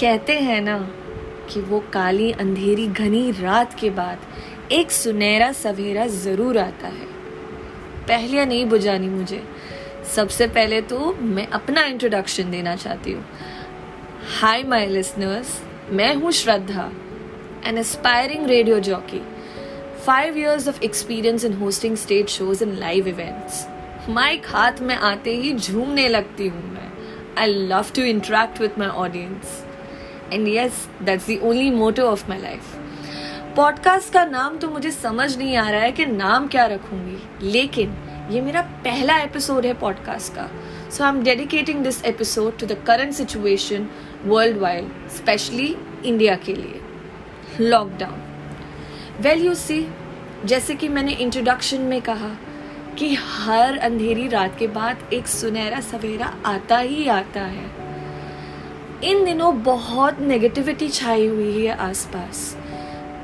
कहते हैं ना कि वो काली अंधेरी घनी रात के बाद एक सुनहरा सवेरा ज़रूर आता है। पहलियाँ नहीं बुझानी मुझे। सबसे पहले तो मैं अपना इंट्रोडक्शन देना चाहती हूँ। हाय माय लिसनर्स, मैं हूँ Shraddha, an aspiring radio jockey, 5 years of experience in hosting stage shows and live events. Mic हाथ में आते ही झूमने लगती हूँ मैं। I love to interact with my audience. And yes, that's the only motto of my life. Podcast का नाम तो मुझे समझ नहीं आ रहा है कि नाम क्या रखूँगी, लेकिन ये मेरा पहला एपिसोड है पॉडकास्ट का। So I'm dedicating this episode to the current situation worldwide, especially India के लिए, लॉकडाउन। वेल यू सी, जैसे कि मैंने इंट्रोडक्शन में कहा कि हर अंधेरी रात के बाद एक सुनहरा सवेरा आता ही आता है। इन दिनों बहुत नेगेटिविटी छाई हुई है आसपास।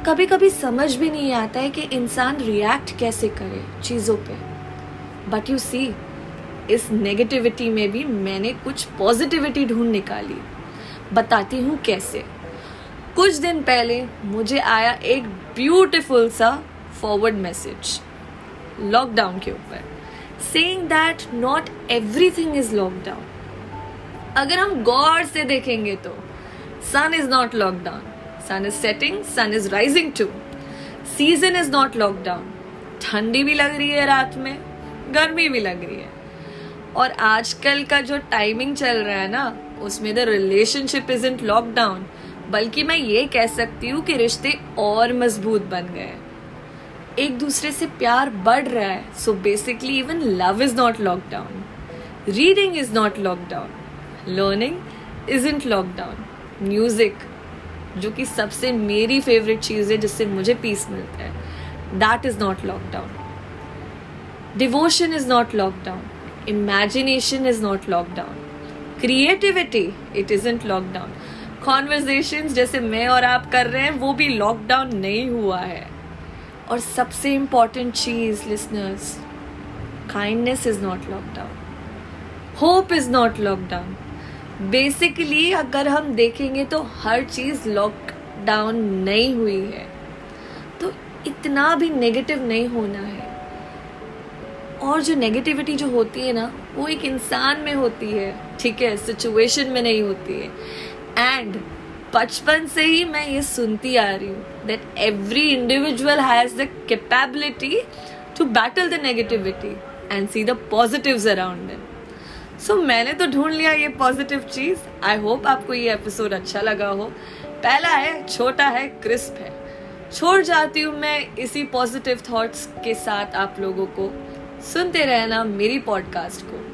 कभी कभी समझ भी नहीं आता है कि इंसान रिएक्ट कैसे करे चीज़ों पे। बट यू सी, इस नेगेटिविटी में भी मैंने कुछ पॉजिटिविटी ढूंढ निकाली। बताती हूँ कैसे। कुछ दिन पहले मुझे आया एक ब्यूटीफुल सा फॉरवर्ड मैसेज लॉकडाउन के ऊपर, saying that not everything is lockdown. अगर हम गौर से देखेंगे तो sun is not lockdown, sun is setting, sun is rising too. Season is not lockdown. ठंडी भी लग रही है रात में, गर्मी भी लग रही है। और आजकल का जो टाइमिंग चल रहा है ना, उसमें the relationship isn't lockdown, बल्कि मैं ये कह सकती हूँ कि रिश्ते और मजबूत बन गए, एक दूसरे से प्यार बढ़ रहा है। So basically even love is not lockdown, reading is not lockdown, learning isn't lockdown, music जो कि सबसे मेरी फेवरेट चीज़ है जिससे मुझे पीस मिलता है, that is not lockdown, devotion is not lockdown, imagination is not lockdown, creativity it isn't lockdown, conversations जैसे मैं और आप कर रहे हैं वो भी लॉकडाउन नहीं हुआ है। और सबसे इम्पॉर्टेंट चीज़ listeners, kindness is not lockdown, hope is not lockdown. Basically अगर हम देखेंगे तो हर चीज़ लॉकडाउन नहीं हुई है, तो इतना भी नेगेटिव नहीं होना है। और जो नेगेटिविटी जो होती है ना, वो एक इंसान में होती है, ठीक है, सिचुएशन में नहीं होती है। एंड बचपन से ही मैं ये सुनती आ रही हूँ that every individual has the capability to battle the negativity and see the positives around it. So मैंने तो ढूंढ लिया ये पॉजिटिव चीज़। आई होप आपको ये एपिसोड अच्छा लगा हो। पहला है, छोटा है, क्रिस्प है। छोड़ जाती हूँ मैं इसी पॉजिटिव थॉट्स के साथ आप लोगों को। सुनते रहना मेरी पॉडकास्ट को।